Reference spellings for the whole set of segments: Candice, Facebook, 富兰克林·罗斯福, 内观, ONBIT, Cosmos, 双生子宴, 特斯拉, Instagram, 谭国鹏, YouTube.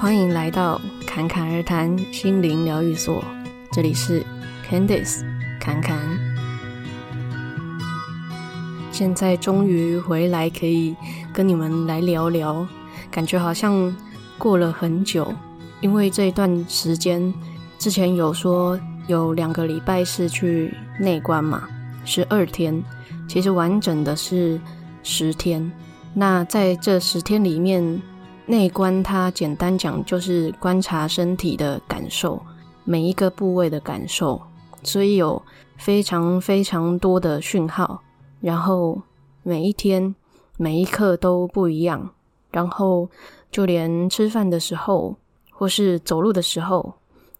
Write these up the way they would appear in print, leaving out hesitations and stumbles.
欢迎来到侃侃而谈心灵疗愈所，这里是 Candice 侃侃。现在终于回来可以跟你们来聊聊，感觉好像过了很久，因为这一段时间之前有说有2个礼拜是去内观嘛，12天，其实完整的是10天。那在这10天里面，内观它简单讲就是观察身体的感受，每一个部位的感受，所以有非常非常多的讯号，然后每一天每一刻都不一样，然后就连吃饭的时候或是走路的时候，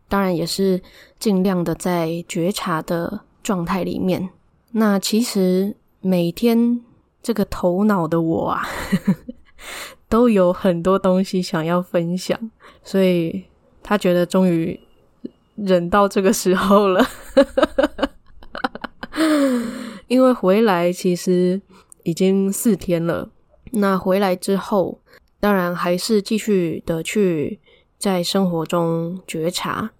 当然也是尽量的在觉察的状态里面。那其实每天这个头脑的我啊都有很多东西想要分享，所以他觉得终于忍到这个时候了因为回来其实已经4天了，那回来之后当然还是继续的去在生活中觉察。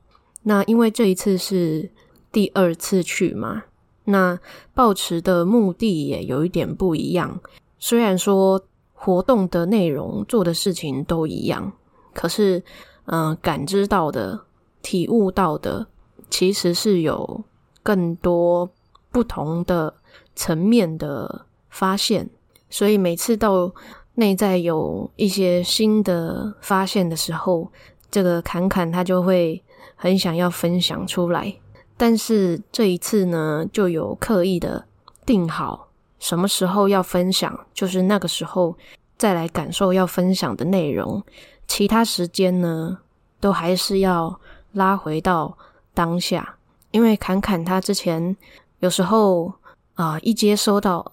那因为这一次是第2次去嘛，那抱持的目的也有一点不一样，虽然说活动的内容做的事情都一样，可是感知到的体悟到的其实是有更多不同的层面的发现，所以每次到内在有一些新的发现的时候，这个侃侃他就会很想要分享出来。但是这一次呢，就有刻意的定好什么时候要分享，就是那个时候再来感受要分享的内容，其他时间呢都还是要拉回到当下。因为侃侃他之前有时候一接收到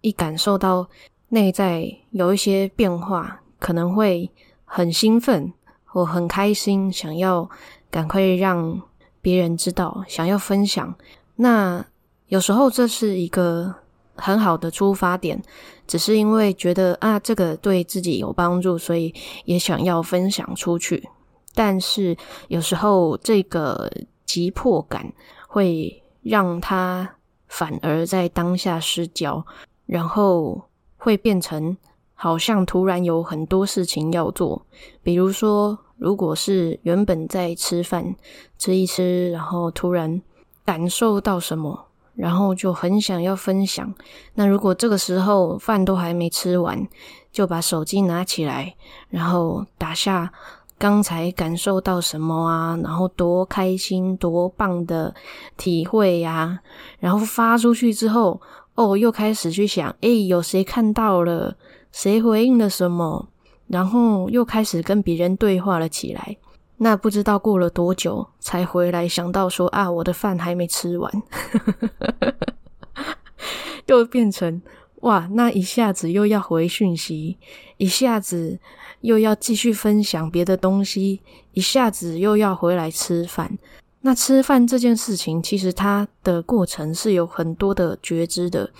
一感受到内在有一些变化，可能会很兴奋或很开心，想要赶快让别人知道，想要分享。那有时候这是一个很好的出发点，只是因为觉得这个对自己有帮助，所以也想要分享出去。但是有时候这个急迫感会让他反而在当下失焦，然后会变成好像突然有很多事情要做。比如说如果是原本在吃饭，吃一吃，然后突然感受到什么，然后就很想要分享。那如果这个时候饭都还没吃完，就把手机拿起来，然后打下刚才感受到什么然后多开心多棒的体会然后发出去之后，又开始去想有谁看到了，谁回应了什么，然后又开始跟别人对话了起来。那不知道过了多久才回来想到说我的饭还没吃完又变成那一下子又要回讯息，一下子又要继续分享别的东西，一下子又要回来吃饭。那吃饭这件事情其实它的过程是有很多的觉知的，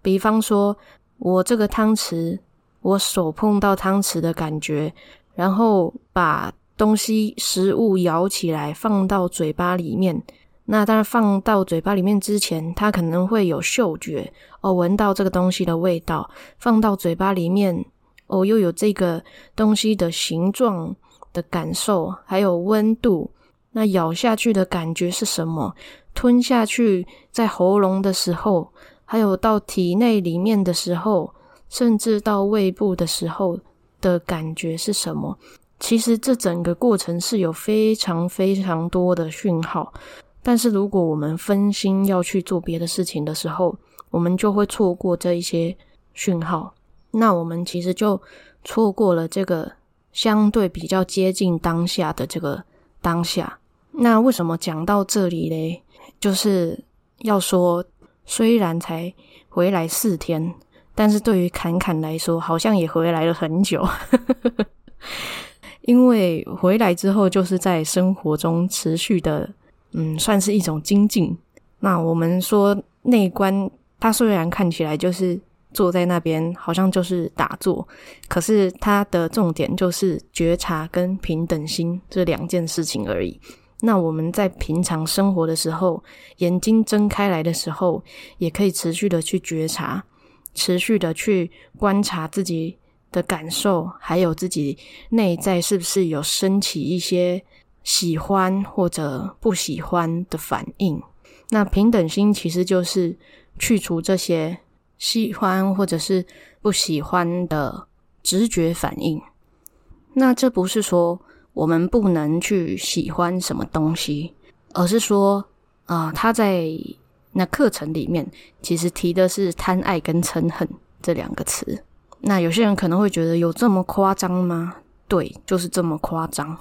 比方说我这个汤匙，我手碰到汤匙的感觉，然后把东西食物咬起来放到嘴巴里面。那当然放到嘴巴里面之前，它可能会有嗅觉，闻到这个东西的味道，放到嘴巴里面又有这个东西的形状的感受，还有温度，那咬下去的感觉是什么，吞下去在喉咙的时候，还有到体内里面的时候，甚至到胃部的时候的感觉是什么。其实这整个过程是有非常非常多的讯号，但是如果我们分心要去做别的事情的时候，我们就会错过这一些讯号，那我们其实就错过了这个相对比较接近当下的这个当下。那为什么讲到这里嘞？就是要说虽然才回来4天，但是对于侃侃来说好像也回来了很久因为回来之后就是在生活中持续的算是一种精进。那我们说内观它虽然看起来就是坐在那边好像就是打坐，可是它的重点就是觉察跟平等心这两件事情而已。那我们在平常生活的时候，眼睛睁开来的时候，也可以持续的去觉察，持续的去观察自己的感受，还有自己内在是不是有升起一些喜欢或者不喜欢的反应。那平等心其实就是去除这些喜欢或者是不喜欢的直觉反应。那这不是说我们不能去喜欢什么东西，而是说他在那课程里面其实提的是贪爱跟嗔恨这两个词。那有些人可能会觉得有这么夸张吗？对，就是这么夸张。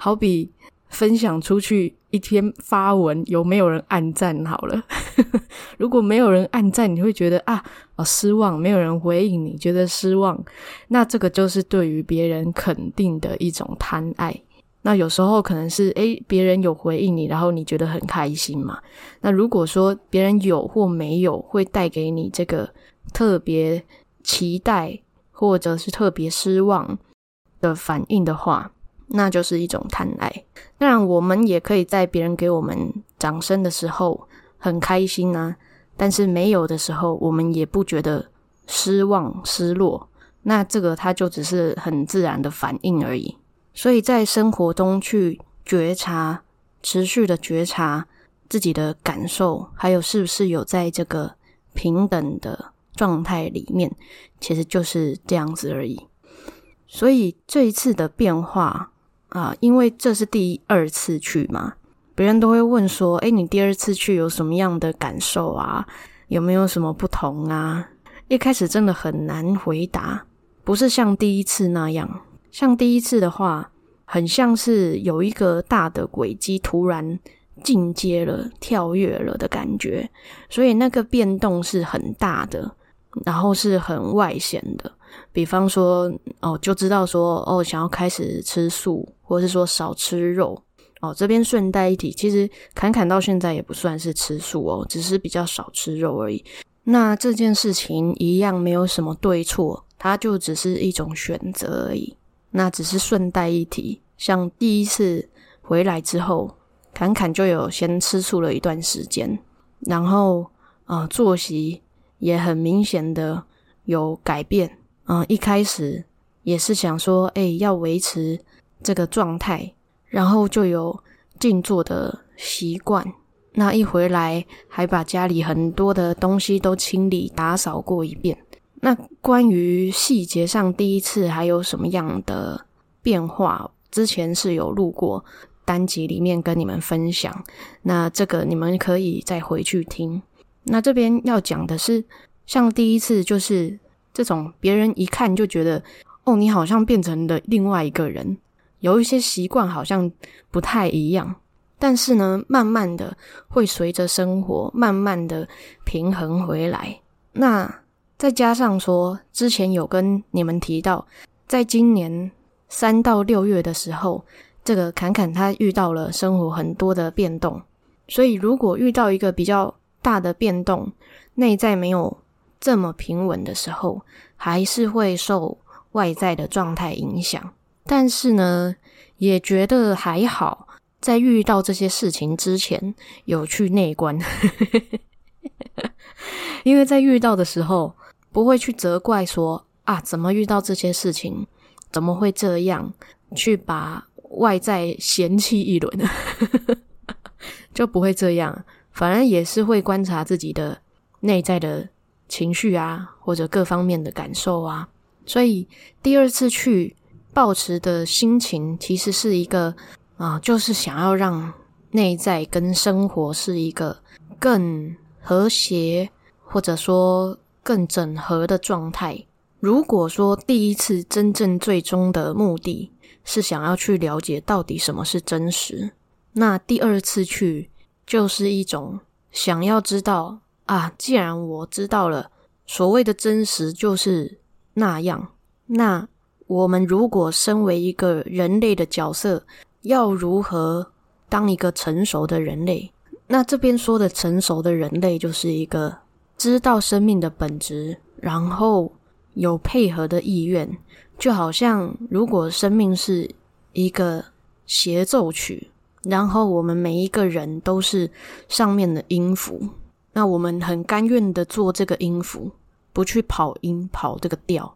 好比分享出去一天发文有没有人按赞好了。如果没有人按赞，你会觉得失望，没有人回应你觉得失望，那这个就是对于别人肯定的一种贪爱。那有时候可能是别人有回应你，然后你觉得很开心嘛。那如果说别人有或没有会带给你这个特别期待或者是特别失望的反应的话，那就是一种贪爱。当然我们也可以在别人给我们掌声的时候很开心啊，但是没有的时候我们也不觉得失望失落，那这个它就只是很自然的反应而已。所以在生活中去觉察，持续的觉察自己的感受，还有是不是有在这个平等的状态里面，其实就是这样子而已。所以这一次的变化因为这是第二次去嘛，别人都会问说你第二次去有什么样的感受啊，有没有什么不同啊。一开始真的很难回答，不是像第一次那样。像第一次的话，很像是有一个大的轨迹突然进阶了，跳跃了的感觉，所以那个变动是很大的，然后是很外显的。比方说就知道说想要开始吃素，或是说少吃肉。这边顺带一提，其实侃侃到现在也不算是吃素只是比较少吃肉而已。那这件事情一样没有什么对错，它就只是一种选择而已。那只是顺带一提，像第一次回来之后，侃侃就有先吃素了一段时间，然后作息也很明显的有改变。一开始也是想说要维持这个状态，然后就有静坐的习惯。那一回来还把家里很多的东西都清理打扫过一遍。那关于细节上第一次还有什么样的变化，之前是有录过单集里面跟你们分享，那这个你们可以再回去听。那这边要讲的是，像第一次就是这种别人一看就觉得你好像变成了另外一个人，有一些习惯好像不太一样，但是呢慢慢的会随着生活慢慢的平衡回来。那再加上说之前有跟你们提到，在今年3到6月的时候，这个侃侃他遇到了生活很多的变动，所以如果遇到一个比较大的变动，内在没有这么平稳的时候，还是会受外在的状态影响。但是呢也觉得还好，在遇到这些事情之前有去内观。因为在遇到的时候不会去责怪说怎么遇到这些事情，怎么会这样，去把外在嫌弃一轮。就不会这样，反而也是会观察自己的内在的情绪啊，或者各方面的感受啊。所以第二次去抱持的心情其实是一个就是想要让内在跟生活是一个更和谐，或者说更整合的状态。如果说第一次真正最终的目的是想要去了解到底什么是真实，那第二次去就是一种想要知道既然我知道了所谓的真实就是那样，那我们如果身为一个人类的角色，要如何当一个成熟的人类，那这边说的成熟的人类，就是一个知道生命的本质，然后有配合的意愿。就好像如果生命是一个协奏曲，然后我们每一个人都是上面的音符，那我们很甘愿的做这个音符，不去跑音跑这个调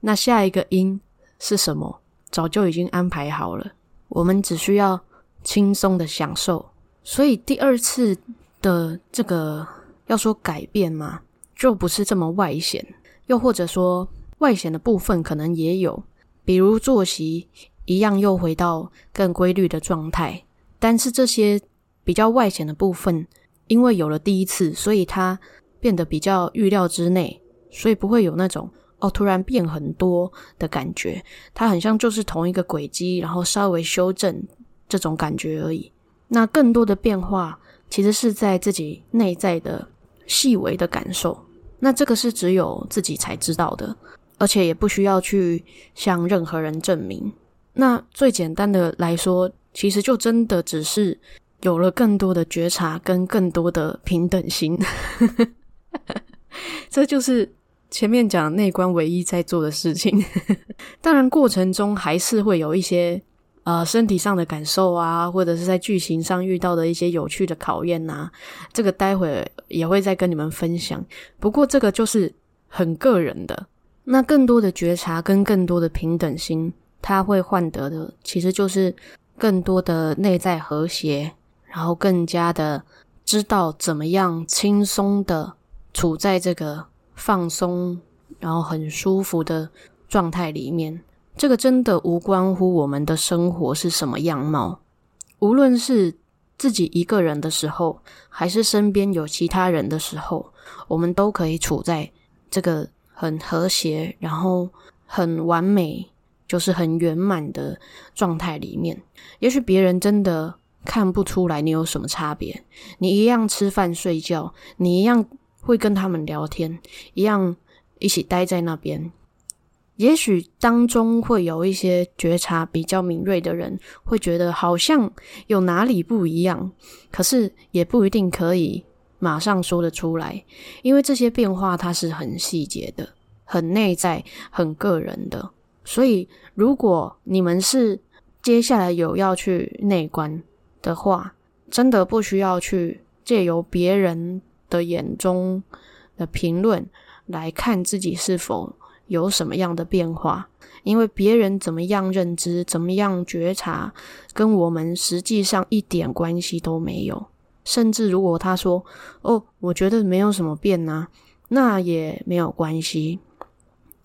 那下一个音是什么早就已经安排好了，我们只需要轻松的享受。所以第二次的这个要说改变嘛，就不是这么外显，又或者说外显的部分可能也有，比如作息一样又回到更规律的状态，但是这些比较外显的部分，因为有了第一次，所以它变得比较预料之内，所以不会有那种突然变很多的感觉，它很像就是同一个轨迹，然后稍微修正这种感觉而已。那更多的变化其实是在自己内在的细微的感受，那这个是只有自己才知道的，而且也不需要去向任何人证明。那最简单的来说，其实就真的只是有了更多的觉察跟更多的平等心这就是前面讲内观唯一在做的事情当然过程中还是会有一些身体上的感受啊，或者是在剧情上遇到的一些有趣的考验啊，这个待会也会再跟你们分享。不过这个就是很个人的，那更多的觉察跟更多的平等心，它会换得的其实就是更多的内在和谐，然后更加的知道怎么样轻松的处在这个放松然后很舒服的状态里面。这个真的无关乎我们的生活是什么样貌，无论是自己一个人的时候，还是身边有其他人的时候，我们都可以处在这个很和谐，然后很完美，就是很圆满的状态里面。也许别人真的看不出来你有什么差别，你一样吃饭睡觉，你一样会跟他们聊天，一样一起待在那边。也许当中会有一些觉察比较敏锐的人会觉得好像有哪里不一样，可是也不一定可以马上说得出来，因为这些变化它是很细节的，很内在，很个人的。所以如果你们是接下来有要去内观的话，真的不需要去借由别人的眼中的评论来看自己是否有什么样的变化，因为别人怎么样认知，怎么样觉察，跟我们实际上一点关系都没有。甚至如果他说我觉得没有什么变啊，那也没有关系，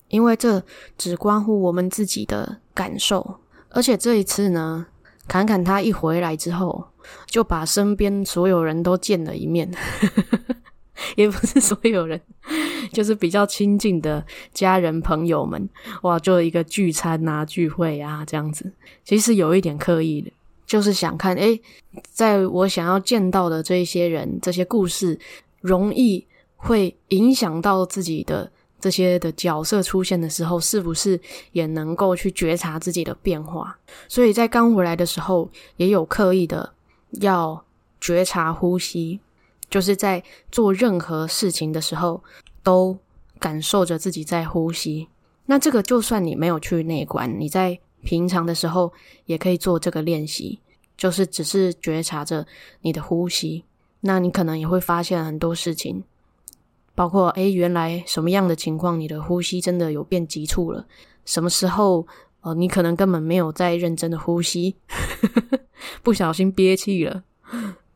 因为这只关乎我们自己的感受。而且这一次呢，侃侃他一回来之后，就把身边所有人都见了一面也不是所有人，就是比较亲近的家人朋友们，哇，就一个聚餐啊聚会啊这样子。其实有一点刻意的，就是想看在我想要见到的这些人，这些故事容易会影响到自己的这些的角色出现的时候，是不是也能够去觉察自己的变化。所以在刚回来的时候，也有刻意的要觉察呼吸，就是在做任何事情的时候都感受着自己在呼吸。那这个就算你没有去内观，你在平常的时候也可以做这个练习，就是只是觉察着你的呼吸。那你可能也会发现很多事情，包括原来什么样的情况你的呼吸真的有变急促了，什么时候你可能根本没有在认真的呼吸不小心憋气了，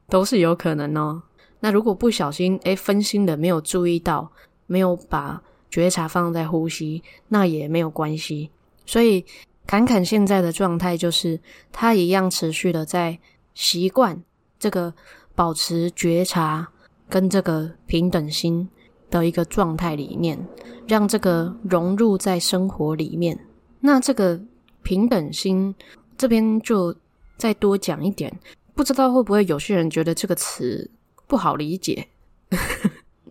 都是有可能哦。那如果不小心分心的没有注意到，没有把觉察放在呼吸，那也没有关系。所以侃侃现在的状态就是他一样持续的在习惯这个保持觉察跟这个平等心的一个状态里面，让这个融入在生活里面。那这个平等心这边就再多讲一点，不知道会不会有些人觉得这个词不好理解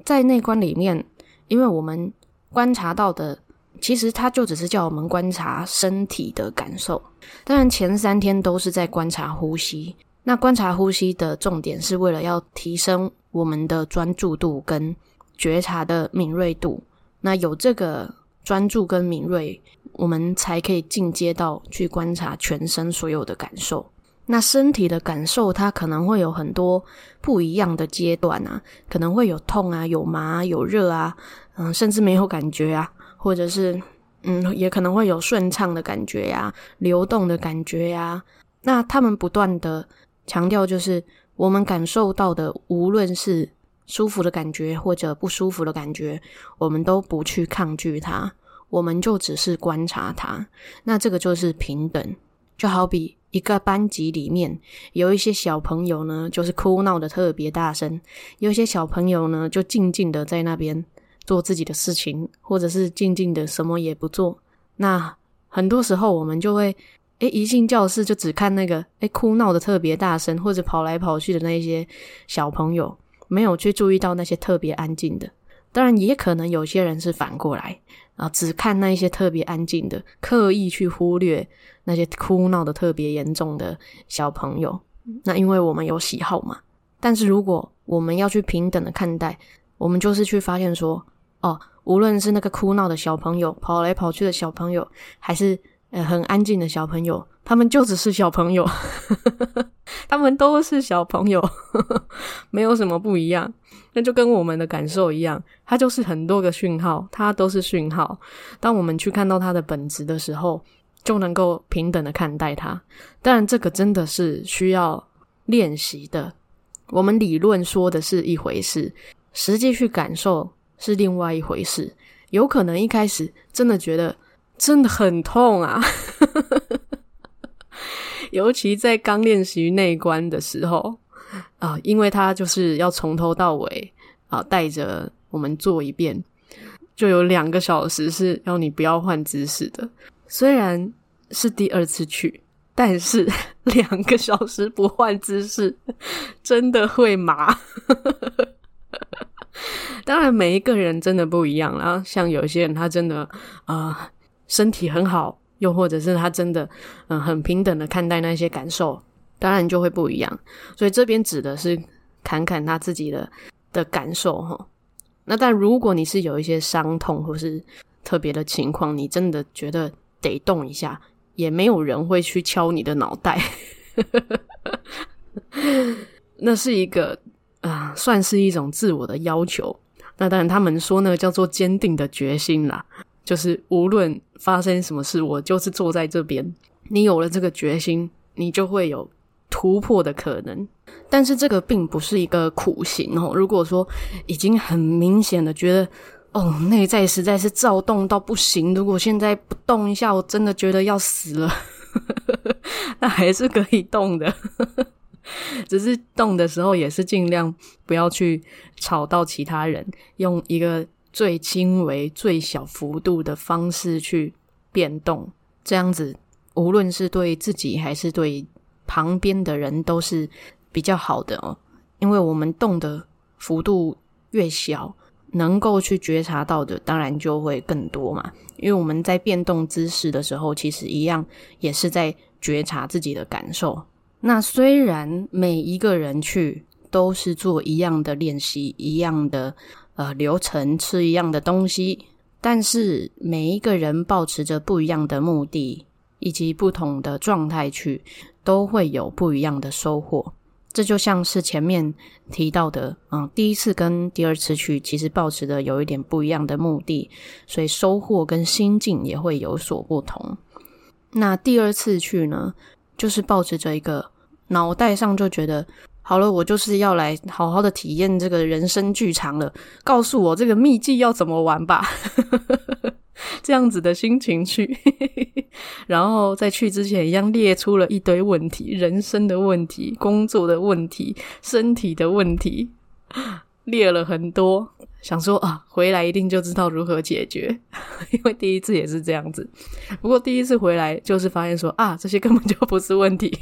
在内观里面，因为我们观察到的其实它就只是叫我们观察身体的感受，当然前3天都是在观察呼吸，那观察呼吸的重点是为了要提升我们的专注度跟觉察的敏锐度，那有这个专注跟敏锐，我们才可以进阶到去观察全身所有的感受。那身体的感受它可能会有很多不一样的阶段啊，可能会有痛啊，有麻啊，有热啊，甚至没有感觉啊，或者是也可能会有顺畅的感觉啊，流动的感觉啊。那他们不断的强调就是我们感受到的，无论是舒服的感觉或者不舒服的感觉，我们都不去抗拒它，我们就只是观察它。那这个就是平等。就好比一个班级里面有一些小朋友呢就是哭闹的特别大声，有一些小朋友呢就静静的在那边做自己的事情，或者是静静的什么也不做。那很多时候我们就会一进教室就只看那个哭闹的特别大声或者跑来跑去的那些小朋友，没有去注意到那些特别安静的。当然也可能有些人是反过来只看那些特别安静的，刻意去忽略那些哭闹的特别严重的小朋友，那因为我们有喜好嘛。但是如果我们要去平等的看待，我们就是去发现说无论是那个哭闹的小朋友，跑来跑去的小朋友，还是很安静的小朋友，他们就只是小朋友他们都是小朋友没有什么不一样。那就跟我们的感受一样，它就是很多个讯号，它都是讯号。当我们去看到它的本质的时候，就能够平等的看待它。当然这个真的是需要练习的，我们理论说的是一回事，实际去感受是另外一回事。有可能一开始真的觉得真的很痛啊尤其在刚练习内观的时候因为它就是要从头到尾带着我们做一遍，就有2个小时是要你不要换姿势的。虽然是第二次去，但是2个小时不换姿势真的会麻当然每一个人真的不一样啦，像有些人他真的身体很好，又或者是他真的很平等的看待那些感受，当然就会不一样。所以这边指的是侃侃他自己的感受齁。那但如果你是有一些伤痛或是特别的情况，你真的觉得得动一下，也没有人会去敲你的脑袋那是一个算是一种自我的要求。那当然他们说呢叫做坚定的决心啦，就是无论发生什么事，我就是坐在这边。你有了这个决心，你就会有突破的可能。但是这个并不是一个苦行如果说已经很明显的觉得内在实在是躁动到不行，如果现在不动一下我真的觉得要死了那还是可以动的只是动的时候也是尽量不要去吵到其他人，用一个最轻微最小幅度的方式去变动，这样子无论是对自己还是对旁边的人都是比较好的因为我们动的幅度越小，能够去觉察到的当然就会更多嘛。因为我们在变动姿势的时候，其实一样也是在觉察自己的感受。那虽然每一个人去都是做一样的练习，一样的流程，吃一样的东西，但是每一个人抱持着不一样的目的以及不同的状态去，都会有不一样的收获。这就像是前面提到的第一次跟第二次去其实抱持的有一点不一样的目的，所以收获跟心境也会有所不同。那第二次去呢，就是抱持着一个脑袋上就觉得好了，我就是要来好好的体验这个人生剧场了，告诉我这个秘技要怎么玩吧这样子的心情去然后在去之前一样列出了一堆问题，人生的问题，工作的问题，身体的问题，列了很多，想说回来一定就知道如何解决因为第一次也是这样子，不过第一次回来就是发现说这些根本就不是问题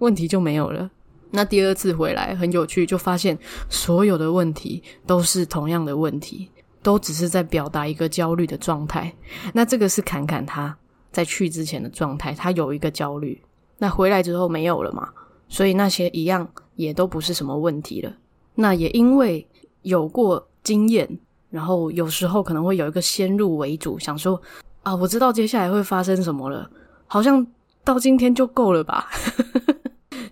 问题就没有了。那第二次回来很有趣，就发现所有的问题都是同样的问题，都只是在表达一个焦虑的状态。那这个是侃侃他在去之前的状态，他有一个焦虑，那回来之后没有了嘛，所以那些一样也都不是什么问题了。那也因为有过经验，然后有时候可能会有一个先入为主，想说啊，我知道接下来会发生什么了，好像到今天就够了吧。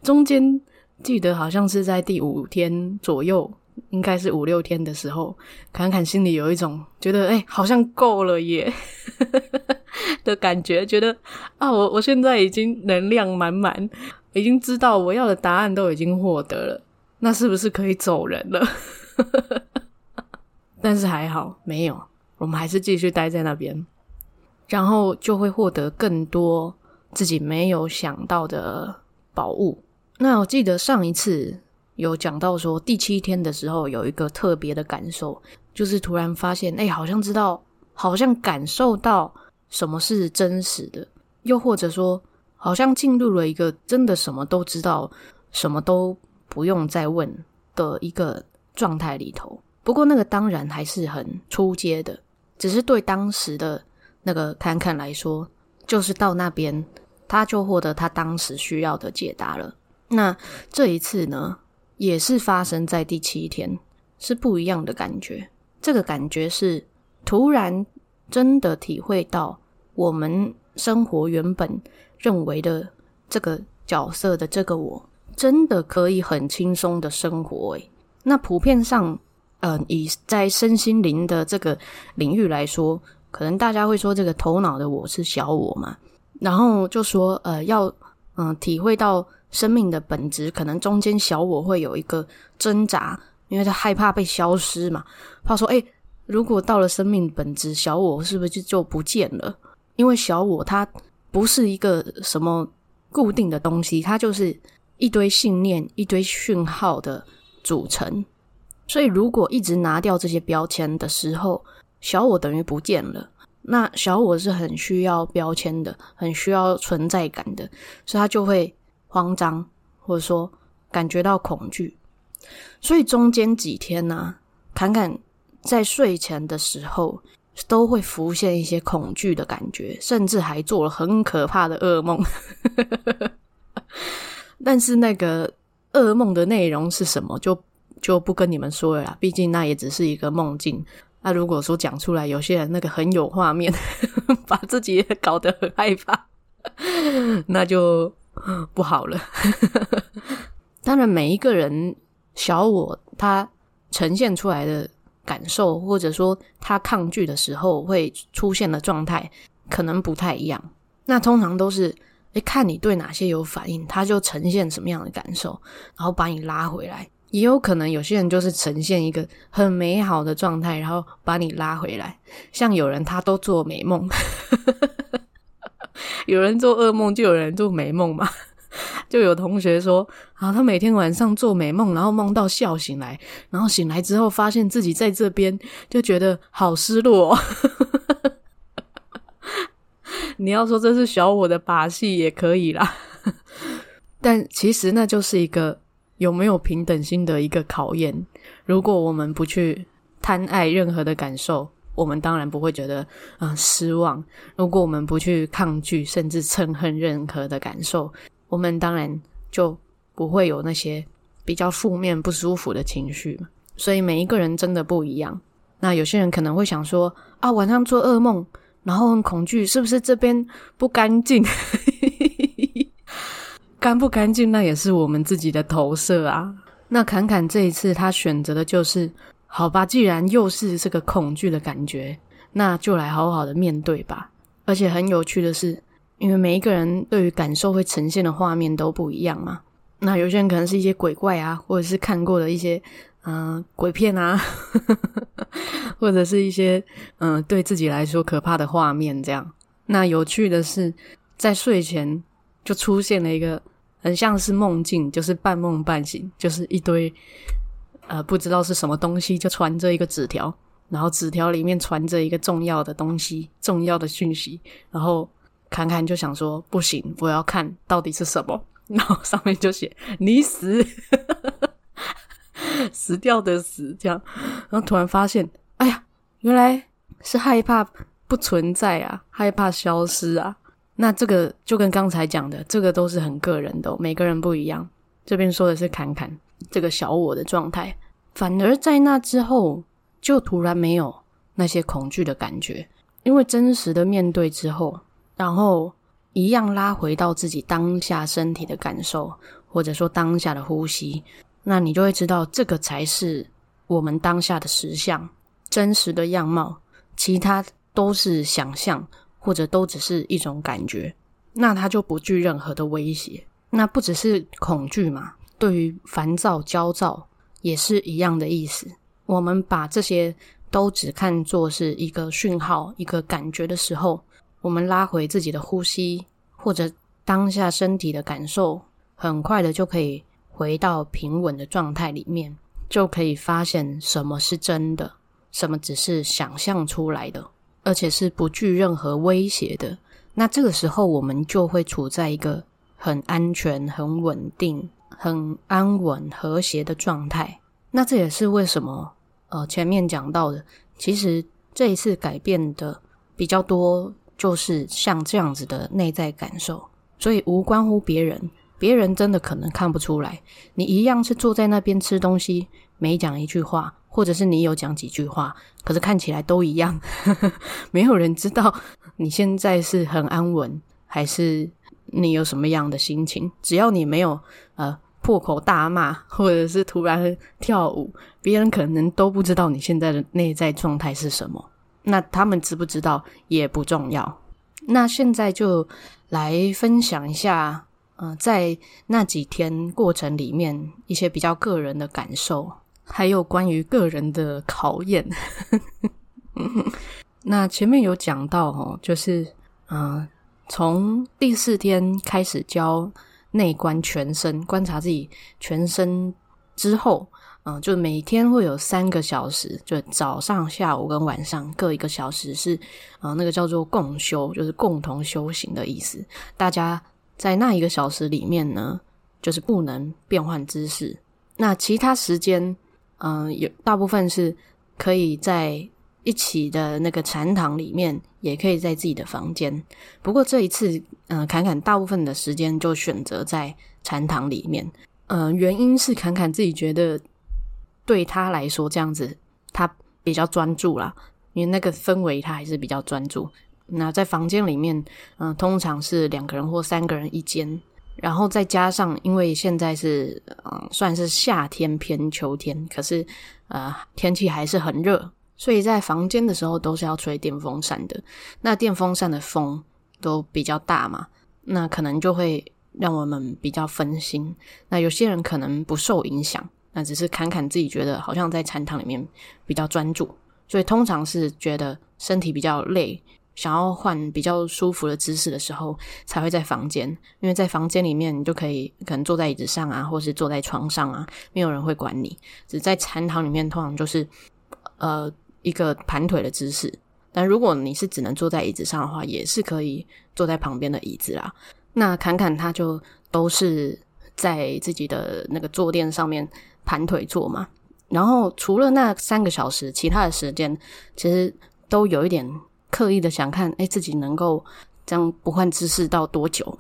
中间记得好像是在第5天左右，应该是5、6天的时候，侃侃心里有一种觉得好像够了耶的感觉，觉得啊，我现在已经能量满满，已经知道我要的答案都已经获得了，那是不是可以走人了？但是还好没有，我们还是继续待在那边，然后就会获得更多自己没有想到的宝物。那我记得上一次有讲到说第7天的时候有一个特别的感受，就是突然发现好像知道，好像感受到什么是真实的，又或者说好像进入了一个真的什么都知道，什么都不用再问的一个状态里头。不过那个当然还是很初阶的，只是对当时的那个侃侃来说，就是到那边他就获得他当时需要的解答了。那这一次呢，也是发生在第7天，是不一样的感觉。这个感觉是突然真的体会到我们生活原本认为的这个角色的这个我，真的可以很轻松的生活那普遍上以在身心灵的这个领域来说，可能大家会说这个头脑的我是小我嘛，然后就说要体会到生命的本质，可能中间小我会有一个挣扎，因为他害怕被消失嘛，怕说如果到了生命本质，小我是不是就不见了？因为小我它不是一个什么固定的东西，它就是一堆信念、一堆讯号的组成。所以如果一直拿掉这些标签的时候，小我等于不见了。那小我是很需要标签的，很需要存在感的，所以它就会慌张，或者说感觉到恐惧。所以中间几天啊，侃侃在睡前的时候都会浮现一些恐惧的感觉，甚至还做了很可怕的噩梦但是那个噩梦的内容是什么，就不跟你们说了啦，毕竟那也只是一个梦境。那如果说讲出来，有些人那个很有画面把自己也搞得很害怕那就不好了当然每一个人小我他呈现出来的感受，或者说他抗拒的时候会出现的状态可能不太一样。那通常都是看你对哪些有反应，他就呈现什么样的感受，然后把你拉回来。也有可能有些人就是呈现一个很美好的状态，然后把你拉回来。像有人他都做美梦有人做噩梦，就有人做美梦嘛。就有同学说啊，他每天晚上做美梦，然后梦到笑醒来，然后醒来之后发现自己在这边，就觉得好失落你要说这是小我的把戏也可以啦但其实那就是一个有没有平等心的一个考验。如果我们不去贪爱任何的感受，我们当然不会觉得失望。如果我们不去抗拒甚至憎恨任何的感受，我们当然就不会有那些比较负面不舒服的情绪。所以每一个人真的不一样。那有些人可能会想说啊，晚上做噩梦然后很恐惧，是不是这边不干净干不干净那也是我们自己的投射啊。那侃侃这一次他选择的就是好吧，既然又是这个恐惧的感觉，那就来好好的面对吧。而且很有趣的是，因为每一个人对于感受会呈现的画面都不一样嘛。那有些人可能是一些鬼怪啊，或者是看过的一些鬼片啊或者是一些对自己来说可怕的画面这样。那有趣的是，在睡前就出现了一个很像是梦境，就是半梦半醒，就是一堆不知道是什么东西就传着一个纸条，然后纸条里面传着一个重要的东西，重要的讯息，然后侃侃就想说不行，我要看到底是什么，然后上面就写你死死掉的死这样。然后突然发现哎呀，原来是害怕不存在啊，害怕消失啊。那这个就跟刚才讲的，这个都是很个人的每个人不一样。这边说的是侃侃这个小我的状态，反而在那之后就突然没有那些恐惧的感觉，因为真实的面对之后，然后一样拉回到自己当下身体的感受，或者说当下的呼吸，那你就会知道这个才是我们当下的实相，真实的样貌，其他都是想象，或者都只是一种感觉，那它就不具任何的威胁。那不只是恐惧嘛，对于烦躁、焦躁也是一样的意思。我们把这些都只看作是一个讯号、一个感觉的时候，我们拉回自己的呼吸，或者当下身体的感受，很快的就可以回到平稳的状态里面，就可以发现什么是真的，什么只是想象出来的，而且是不具任何威胁的。那这个时候我们就会处在一个很安全、很稳定、很安稳、和谐的状态。那这也是为什么前面讲到的，其实这一次改变的比较多就是像这样子的内在感受，所以无关乎别人，别人真的可能看不出来，你一样是坐在那边吃东西，没讲一句话，或者是你有讲几句话，可是看起来都一样没有人知道你现在是很安稳还是你有什么样的心情，只要你没有破口大骂或者是突然跳舞，别人可能都不知道你现在的内在状态是什么，那他们知不知道也不重要。那现在就来分享一下在那几天过程里面一些比较个人的感受，还有关于个人的考验那前面有讲到就是从第4天开始教内观全身，观察自己全身之后就每天会有3个小时，就早上、下午跟晚上各1个小时，是那个叫做共修，就是共同修行的意思。大家在那1个小时里面呢，就是不能变换姿势。那其他时间有大部分是可以在一起的那个禅堂里面，也可以在自己的房间。不过这一次侃侃大部分的时间就选择在禅堂里面。原因是侃侃自己觉得对他来说这样子他比较专注啦，因为那个氛围他还是比较专注。那在房间里面通常是2个人或3个人一间，然后再加上因为现在是算是夏天偏秋天，可是天气还是很热，所以在房间的时候都是要吹电风扇的，那电风扇的风都比较大嘛，那可能就会让我们比较分心。那有些人可能不受影响，那只是侃侃自己觉得好像在禅堂里面比较专注，所以通常是觉得身体比较累，想要换比较舒服的姿势的时候才会在房间，因为在房间里面你就可以可能坐在椅子上啊，或是坐在床上啊，没有人会管你。只在禅堂里面通常就是一个盘腿的姿势，但如果你是只能坐在椅子上的话，也是可以坐在旁边的椅子啦。那侃侃他就都是在自己的那个坐垫上面盘腿坐嘛，然后除了那3个小时，其他的时间其实都有一点刻意的想看自己能够这样不换姿势到多久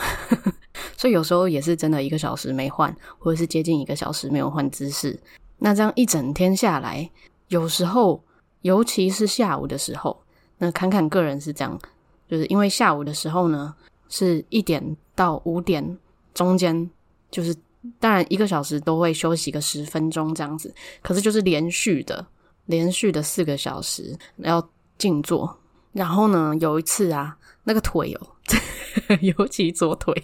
所以有时候也是真的1个小时没换，或者是接近1个小时没有换姿势。那这样一整天下来，有时候尤其是下午的时候，那侃侃个人是这样，就是因为下午的时候呢是1点到5点中间，就是当然1个小时都会休息个10分钟这样子，可是就是连续的4个小时要静坐。然后呢有一次啊，那个腿尤其左腿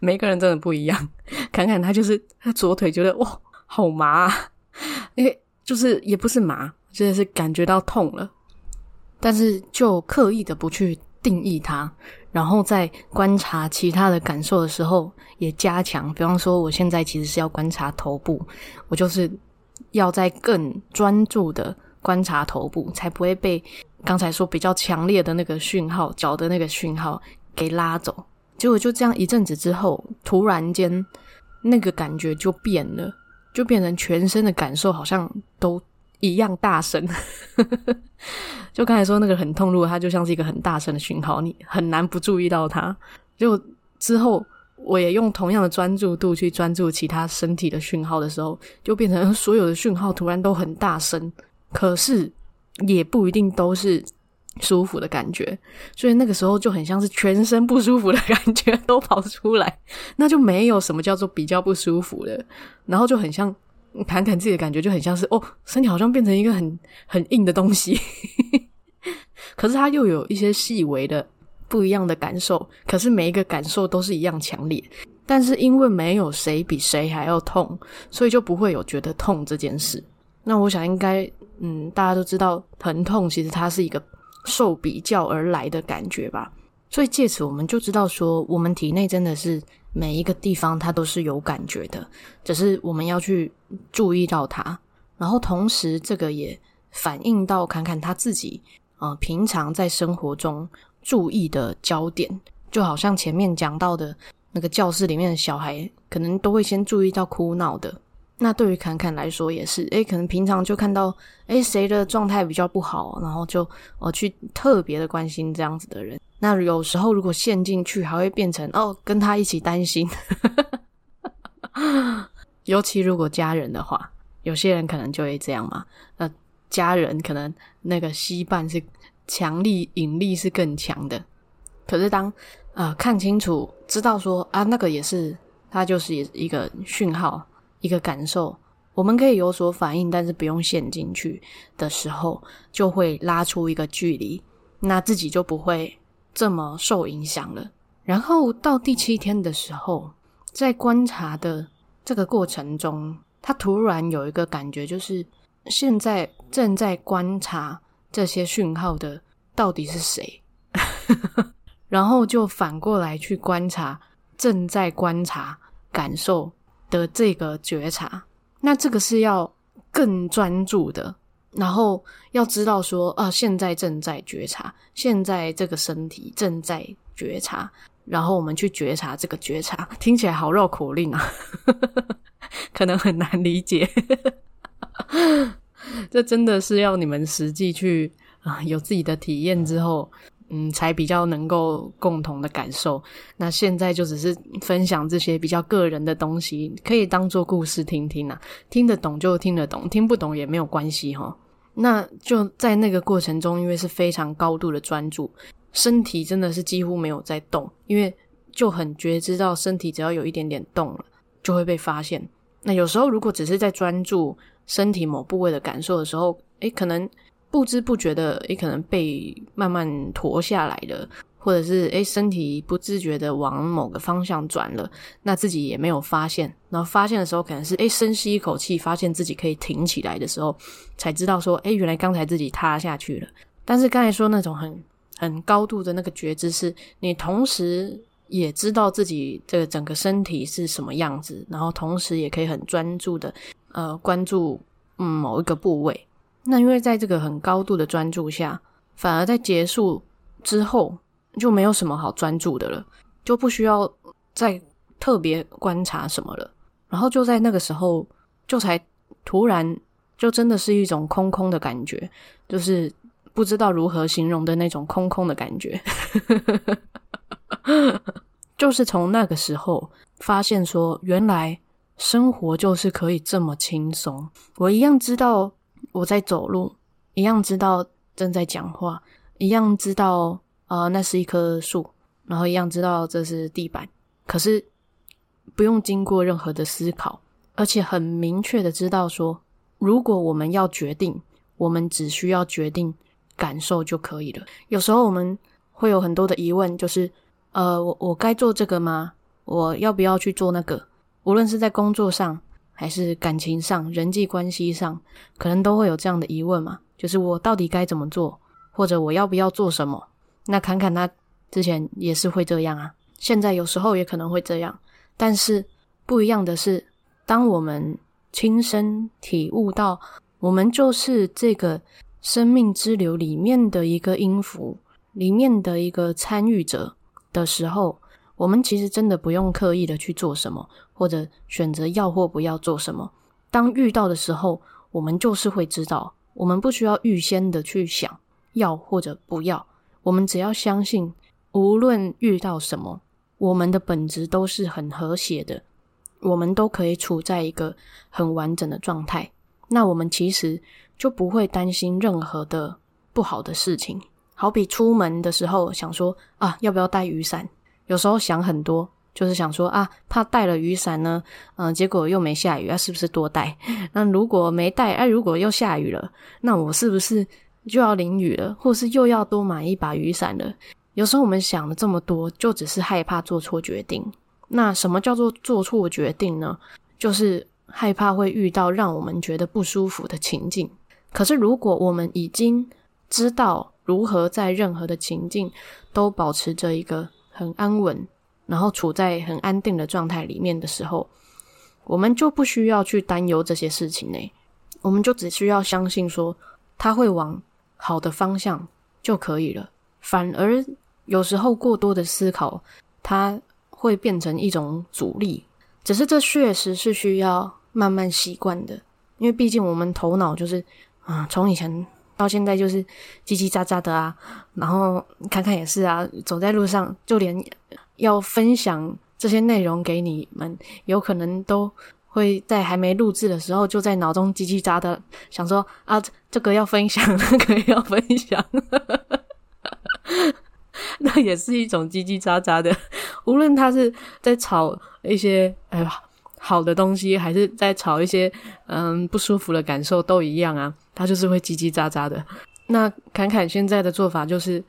每个人真的不一样，侃侃他就是他左腿觉得哇好麻因为就是也不是麻，就是感觉到痛了，但是就刻意的不去定义它，然后在观察其他的感受的时候也加强。比方说我现在其实是要观察头部，我就是要在更专注的观察头部，才不会被刚才说比较强烈的那个讯号，脚的那个讯号给拉走。结果就这样一阵子之后，突然间那个感觉就变了，就变成全身的感受好像都一样大声就刚才说那个很痛，如果它就像是一个很大声的讯号，你很难不注意到它。结果之后我也用同样的专注度去专注其他身体的讯号的时候，就变成所有的讯号突然都很大声，可是也不一定都是舒服的感觉，所以那个时候就很像是全身不舒服的感觉都跑出来，那就没有什么叫做比较不舒服了。然后就很像侃侃自己的感觉，就很像是哦，身体好像变成一个很硬的东西可是它又有一些细微的不一样的感受，可是每一个感受都是一样强烈，但是因为没有谁比谁还要痛，所以就不会有觉得痛这件事。那我想应该大家都知道疼痛其实它是一个受比较而来的感觉吧，所以借此我们就知道说，我们体内真的是每一个地方它都是有感觉的，只是我们要去注意到它。然后同时这个也反映到侃侃他自己平常在生活中注意的焦点，就好像前面讲到的那个教室里面的小孩可能都会先注意到哭闹的，那对于侃侃来说也是可能平常就看到谁的状态比较不好，然后就去特别的关心这样子的人。那有时候如果陷进去还会变成跟他一起担心尤其如果家人的话，有些人可能就会这样嘛，那家人可能那个羁绊是强力引力是更强的，可是当看清楚知道说那个也是它就是一个讯号一个感受，我们可以有所反应，但是不用陷进去的时候，就会拉出一个距离，那自己就不会这么受影响了。然后到第7天的时候，在观察的这个过程中，他突然有一个感觉，就是现在正在观察这些讯号的到底是谁然后就反过来去观察正在观察感受的这个觉察，那这个是要更专注的，然后要知道说现在正在觉察，现在这个身体正在觉察，然后我们去觉察这个觉察。听起来好绕口令啊可能很难理解这真的是要你们实际去有自己的体验之后才比较能够共同的感受。那现在就只是分享这些比较个人的东西，可以当做故事听听听得懂就听得懂，听不懂也没有关系齁。那就在那个过程中，因为是非常高度的专注，身体真的是几乎没有在动，因为就很觉知到身体只要有一点点动了就会被发现。那有时候如果只是在专注身体某部位的感受的时候，可能不知不觉的可能被慢慢驮下来了，或者是身体不自觉的往某个方向转了，那自己也没有发现，然后发现的时候可能是深吸一口气，发现自己可以挺起来的时候才知道说原来刚才自己塌下去了。但是刚才说那种很高度的那个觉知，是你同时也知道自己这个整个身体是什么样子，然后同时也可以很专注的关注某一个部位。那因为在这个很高度的专注下，反而在结束之后就没有什么好专注的了，就不需要再特别观察什么了。然后就在那个时候，就才突然就真的是一种空空的感觉，就是不知道如何形容的那种空空的感觉就是从那个时候发现说，原来生活就是可以这么轻松。我一样知道我在走路，一样知道正在讲话，一样知道那是一棵树，然后一样知道这是地板，可是不用经过任何的思考，而且很明确的知道说，如果我们要决定，我们只需要决定感受就可以了。有时候我们会有很多的疑问，就是我该做这个吗？我要不要去做那个？无论是在工作上还是感情上，人际关系上，可能都会有这样的疑问嘛，就是我到底该怎么做，或者我要不要做什么。那侃侃他之前也是会这样啊，现在有时候也可能会这样，但是不一样的是，当我们亲身体悟到我们就是这个生命之流里面的一个音符，里面的一个参与者的时候，我们其实真的不用刻意的去做什么，或者选择要或不要做什么。当遇到的时候，我们就是会知道，我们不需要预先的去想要或者不要，我们只要相信，无论遇到什么，我们的本质都是很和谐的，我们都可以处在一个很完整的状态，那我们其实就不会担心任何的不好的事情。好比出门的时候想说啊，要不要带雨伞，有时候想很多，就是想说啊，怕带了雨伞呢结果又没下雨啊，是不是多带？那如果没带啊，如果又下雨了，那我是不是就要淋雨了，或是又要多买一把雨伞了？有时候我们想了这么多，就只是害怕做错决定。那什么叫做做错决定呢？就是害怕会遇到让我们觉得不舒服的情境。可是如果我们已经知道如何在任何的情境都保持着一个很安稳，然后处在很安定的状态里面的时候，我们就不需要去担忧这些事情呢。我们就只需要相信说它会往好的方向就可以了。反而有时候过多的思考，它会变成一种阻力。只是这确实是需要慢慢习惯的，因为毕竟我们头脑就是从以前到现在就是叽叽喳喳的啊，然后看看也是啊，走在路上就连要分享这些内容给你们，有可能都会在还没录制的时候就在脑中叽叽喳喳想说啊，这个要分享，那个要分享那也是一种叽叽喳喳的，无论他是在吵一些好的东西，还是在吵一些不舒服的感受，都一样啊，他就是会叽叽喳喳的。那侃侃现在的做法就是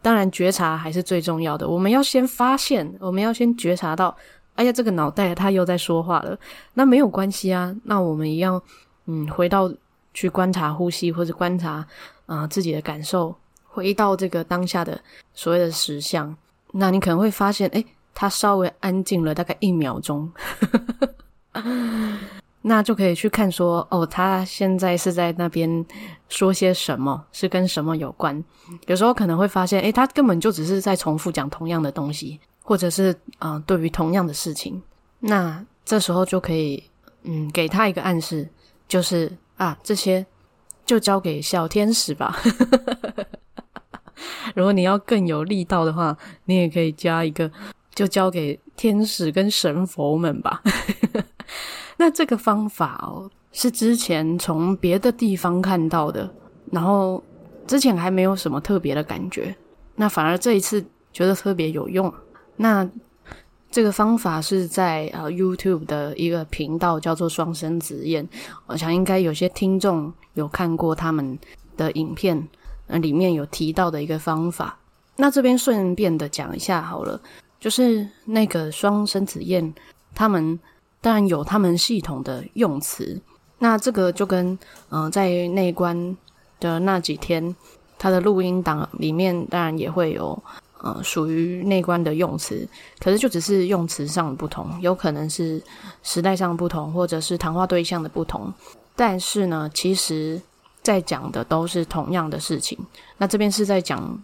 当然觉察还是最重要的，我们要先发现，我们要先觉察到哎呀，这个脑袋他又在说话了，那没有关系啊，那我们一样回到去观察呼吸，或者观察自己的感受，回到这个当下的所谓的实相。那你可能会发现他稍微安静了大概1秒钟那就可以去看说他现在是在那边说些什么，是跟什么有关。有时候可能会发现他根本就只是在重复讲同样的东西，或者是对于同样的事情。那这时候就可以给他一个暗示，就是这些就交给小天使吧如果你要更有力道的话，你也可以加一个就交给天使跟神佛们吧那这个方法是之前从别的地方看到的，然后之前还没有什么特别的感觉，那反而这一次觉得特别有用。那这个方法是在YouTube 的一个频道叫做双生子宴，我想应该有些听众有看过他们的影片里面有提到的一个方法。那这边顺便的讲一下好了，就是那个双生子宴他们当然有他们系统的用词，那这个就跟在内观的那几天他的录音档里面当然也会有属于内观的用词，可是就只是用词上的不同，有可能是时代上的不同，或者是谈话对象的不同，但是呢其实在讲的都是同样的事情。那这边是在讲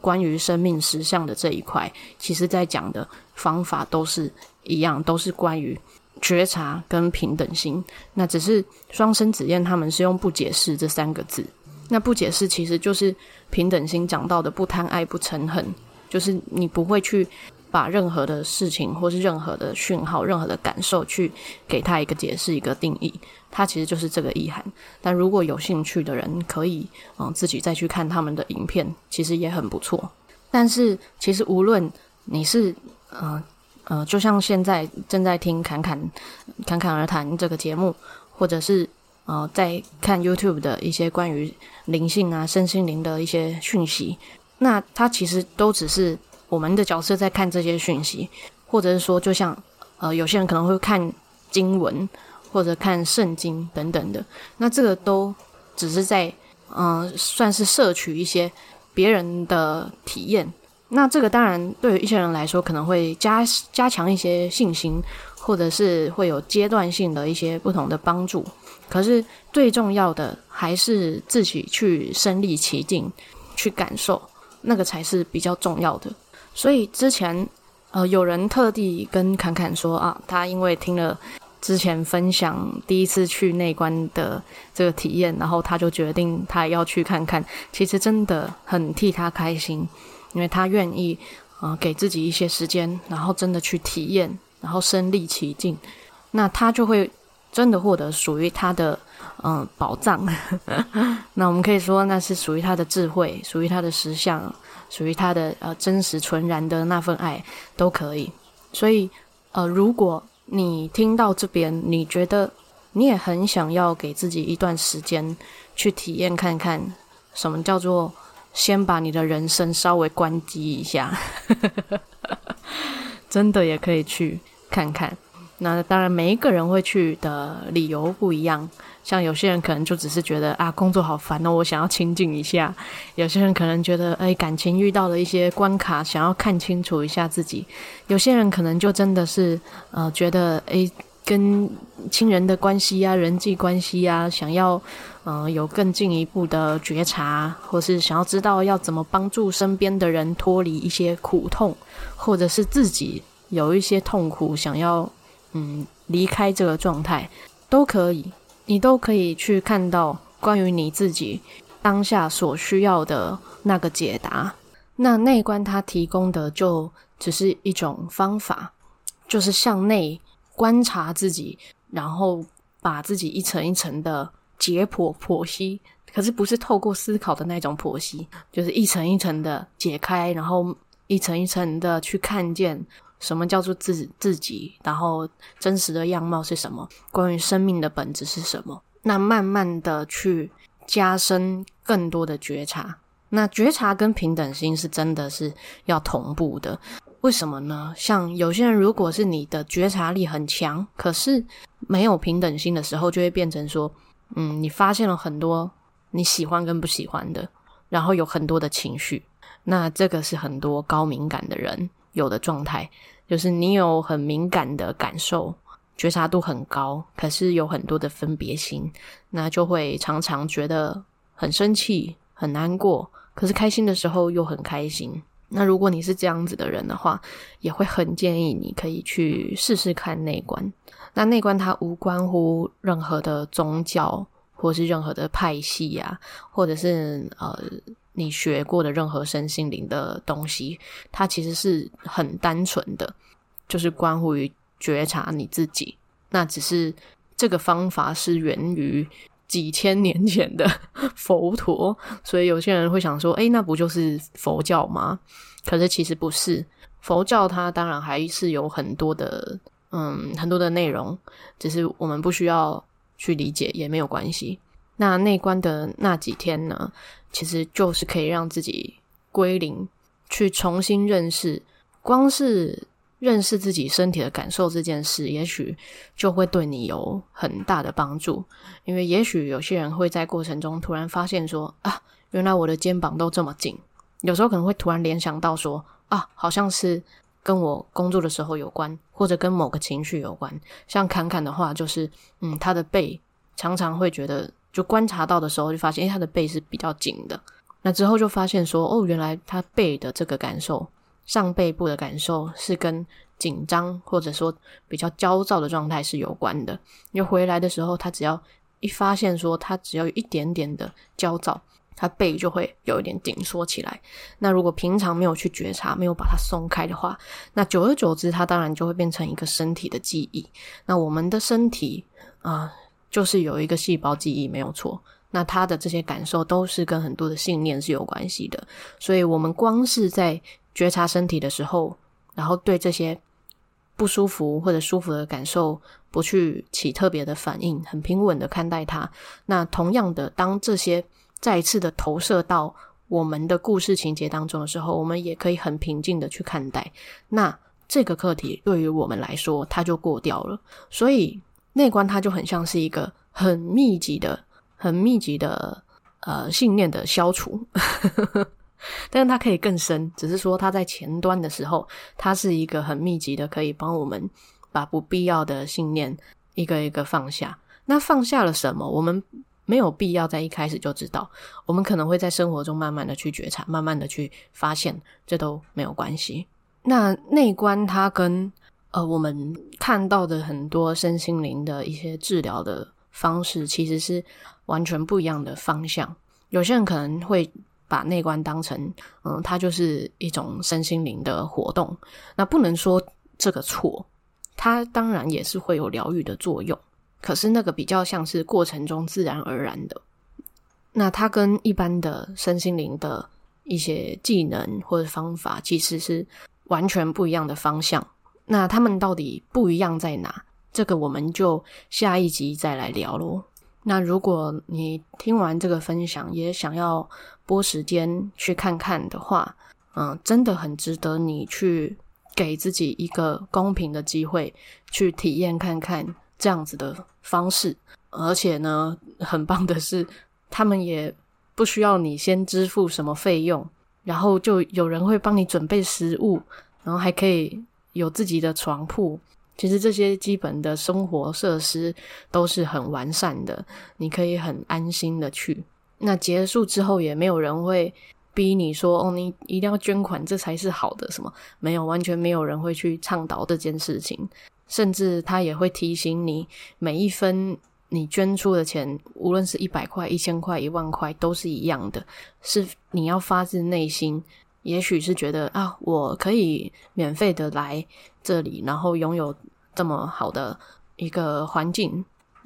关于生命实相的这一块，其实在讲的方法都是一样，都是关于觉察跟平等心。那只是双生子宴他们是用不解释这3个字，那不解释其实就是平等心讲到的不贪爱不嗔恨，就是你不会去把任何的事情或是任何的讯号任何的感受去给他一个解释一个定义，它其实就是这个意涵。但如果有兴趣的人可以自己再去看他们的影片，其实也很不错。但是其实无论你是就像现在正在听侃侃而谈这个节目，或者是在看 YouTube 的一些关于灵性啊身心灵的一些讯息，那它其实都只是我们的角色在看这些讯息，或者是说就像有些人可能会看经文或者看圣经等等的，那这个都只是在算是摄取一些别人的体验。那这个当然对于一些人来说可能会加强一些信心，或者是会有阶段性的一些不同的帮助，可是最重要的还是自己去身历其境去感受，那个才是比较重要的。所以之前有人特地跟侃侃说他因为听了之前分享第一次去内观的这个体验，然后他就决定他也要去看看，其实真的很替他开心，因为他愿意给自己一些时间，然后真的去体验，然后身历其境，那他就会真的获得属于他的宝藏。那我们可以说那是属于他的智慧，属于他的实相，属于他的真实纯然的那份爱都可以。所以如果你听到这边，你觉得你也很想要给自己一段时间去体验看看什么叫做先把你的人生稍微关机一下，真的也可以去看看。那当然每一个人会去的理由不一样，像有些人可能就只是觉得啊工作好烦哦，我想要清静一下，有些人可能觉得感情遇到了一些关卡，想要看清楚一下自己，有些人可能就真的是觉得跟亲人的关系啊，人际关系啊，想要有更进一步的觉察，或是想要知道要怎么帮助身边的人脱离一些苦痛，或者是自己有一些痛苦想要离开这个状态，都可以，你都可以去看到关于你自己当下所需要的那个解答。那内观它提供的就只是一种方法，就是向内观察自己，然后把自己一层一层的解剖剖析，可是不是透过思考的那种剖析，就是一层一层的解开，然后一层一层的去看见什么叫做自己，然后真实的样貌是什么，关于生命的本质是什么，那慢慢的去加深更多的觉察。那觉察跟平等心是真的是要同步的，为什么呢？像有些人如果是你的觉察力很强，可是没有平等心的时候，就会变成说你发现了很多你喜欢跟不喜欢的，然后有很多的情绪，那这个是很多高敏感的人有的状态，就是你有很敏感的感受，觉察度很高，可是有很多的分别心，那就会常常觉得很生气很难过，可是开心的时候又很开心。那如果你是这样子的人的话，也会很建议你可以去试试看内观。那内观它无关乎任何的宗教，或是任何的派系啊，或者是你学过的任何身心灵的东西，它其实是很单纯的，就是关乎于觉察你自己。那只是这个方法是源于几千年前的佛陀，所以有些人会想说那不就是佛教吗？可是其实不是，佛教它当然还是有很多的很多的内容，只是我们不需要去理解也没有关系。那内观的那几天呢，其实就是可以让自己归零，去重新认识，光是认识自己身体的感受这件事，也许就会对你有很大的帮助。因为也许有些人会在过程中突然发现说原来我的肩膀都这么紧，有时候可能会突然联想到说好像是跟我工作的时候有关，或者跟某个情绪有关。像侃侃的话就是他的背常常会觉得，就观察到的时候就发现他的背是比较紧的，那之后就发现说原来他背的这个感受，上背部的感受是跟紧张或者说比较焦躁的状态是有关的。又回来的时候，他只要一发现说他只要有一点点的焦躁，他背就会有一点紧缩起来，那如果平常没有去觉察，没有把它松开的话，那久而久之它当然就会变成一个身体的记忆。那我们的身体就是有一个细胞记忆没有错，那它的这些感受都是跟很多的信念是有关系的，所以我们光是在觉察身体的时候，然后对这些不舒服或者舒服的感受不去起特别的反应，很平稳的看待它，那同样的当这些再一次的投射到我们的故事情节当中的时候，我们也可以很平静的去看待，那这个课题对于我们来说它就过掉了。所以内观它就很像是一个很密集的信念的消除。但是它可以更深，只是说它在前端的时候，它是一个很密集的，可以帮我们把不必要的信念一个一个放下。那放下了什么，我们没有必要在一开始就知道，我们可能会在生活中慢慢的去觉察，慢慢的去发现，这都没有关系。那内观它跟我们看到的很多身心灵的一些治疗的方式其实是完全不一样的方向。有些人可能会把内观当成它就是一种身心灵的活动，那不能说这个错，它当然也是会有疗愈的作用，可是那个比较像是过程中自然而然的。那它跟一般的身心灵的一些技能或者方法其实是完全不一样的方向，那他们到底不一样在哪，这个我们就下一集再来聊咯。那如果你听完这个分享也想要拨时间去看看的话，真的很值得你去给自己一个公平的机会去体验看看这样子的方式。而且呢，很棒的是他们也不需要你先支付什么费用，然后就有人会帮你准备食物，然后还可以有自己的床铺，其实这些基本的生活设施都是很完善的，你可以很安心的去。那结束之后也没有人会逼你说你一定要捐款这才是好的什么，没有，完全没有人会去倡导这件事情，甚至他也会提醒你每一分你捐出的钱，无论是100块、1000块、1万块都是一样的，是你要发自内心，也许是觉得我可以免费的来这里，然后拥有这么好的一个环境，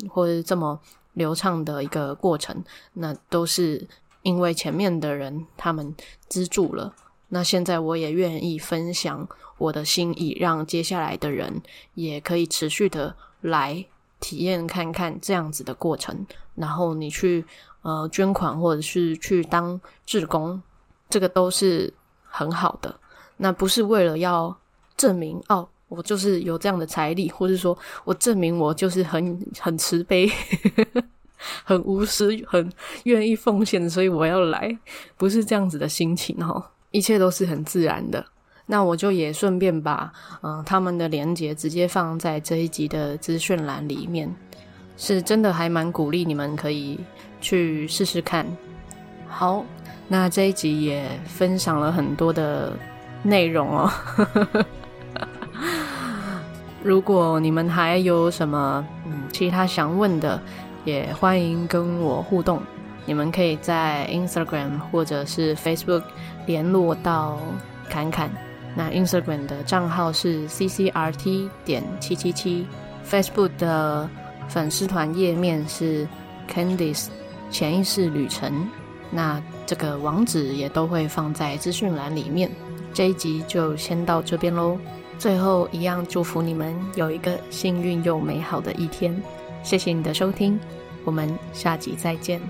或者这么流畅的一个过程，那都是因为前面的人他们资助了，那现在我也愿意分享我的心意，让接下来的人也可以持续的来体验看看这样子的过程。然后你去捐款或者是去当志工，这个都是很好的，那不是为了要证明我就是有这样的财力，或是说我证明我就是很慈悲很无私很愿意奉献，所以我要来，不是这样子的心情一切都是很自然的。那我就也顺便把他们的连结直接放在这一集的资讯栏里面，是真的还蛮鼓励你们可以去试试看。好，那这一集也分享了很多的内容如果你们还有什么其他想问的，也欢迎跟我互动，你们可以在 Instagram 或者是 Facebook 联络到侃侃，那 Instagram 的账号是 ccrt.777， Facebook 的粉丝团页面是 Candice 潜意识旅程，那这个网址也都会放在资讯栏里面。这一集就先到这边咯，最后一样祝福你们有一个幸运又美好的一天，谢谢你的收听，我们下集再见。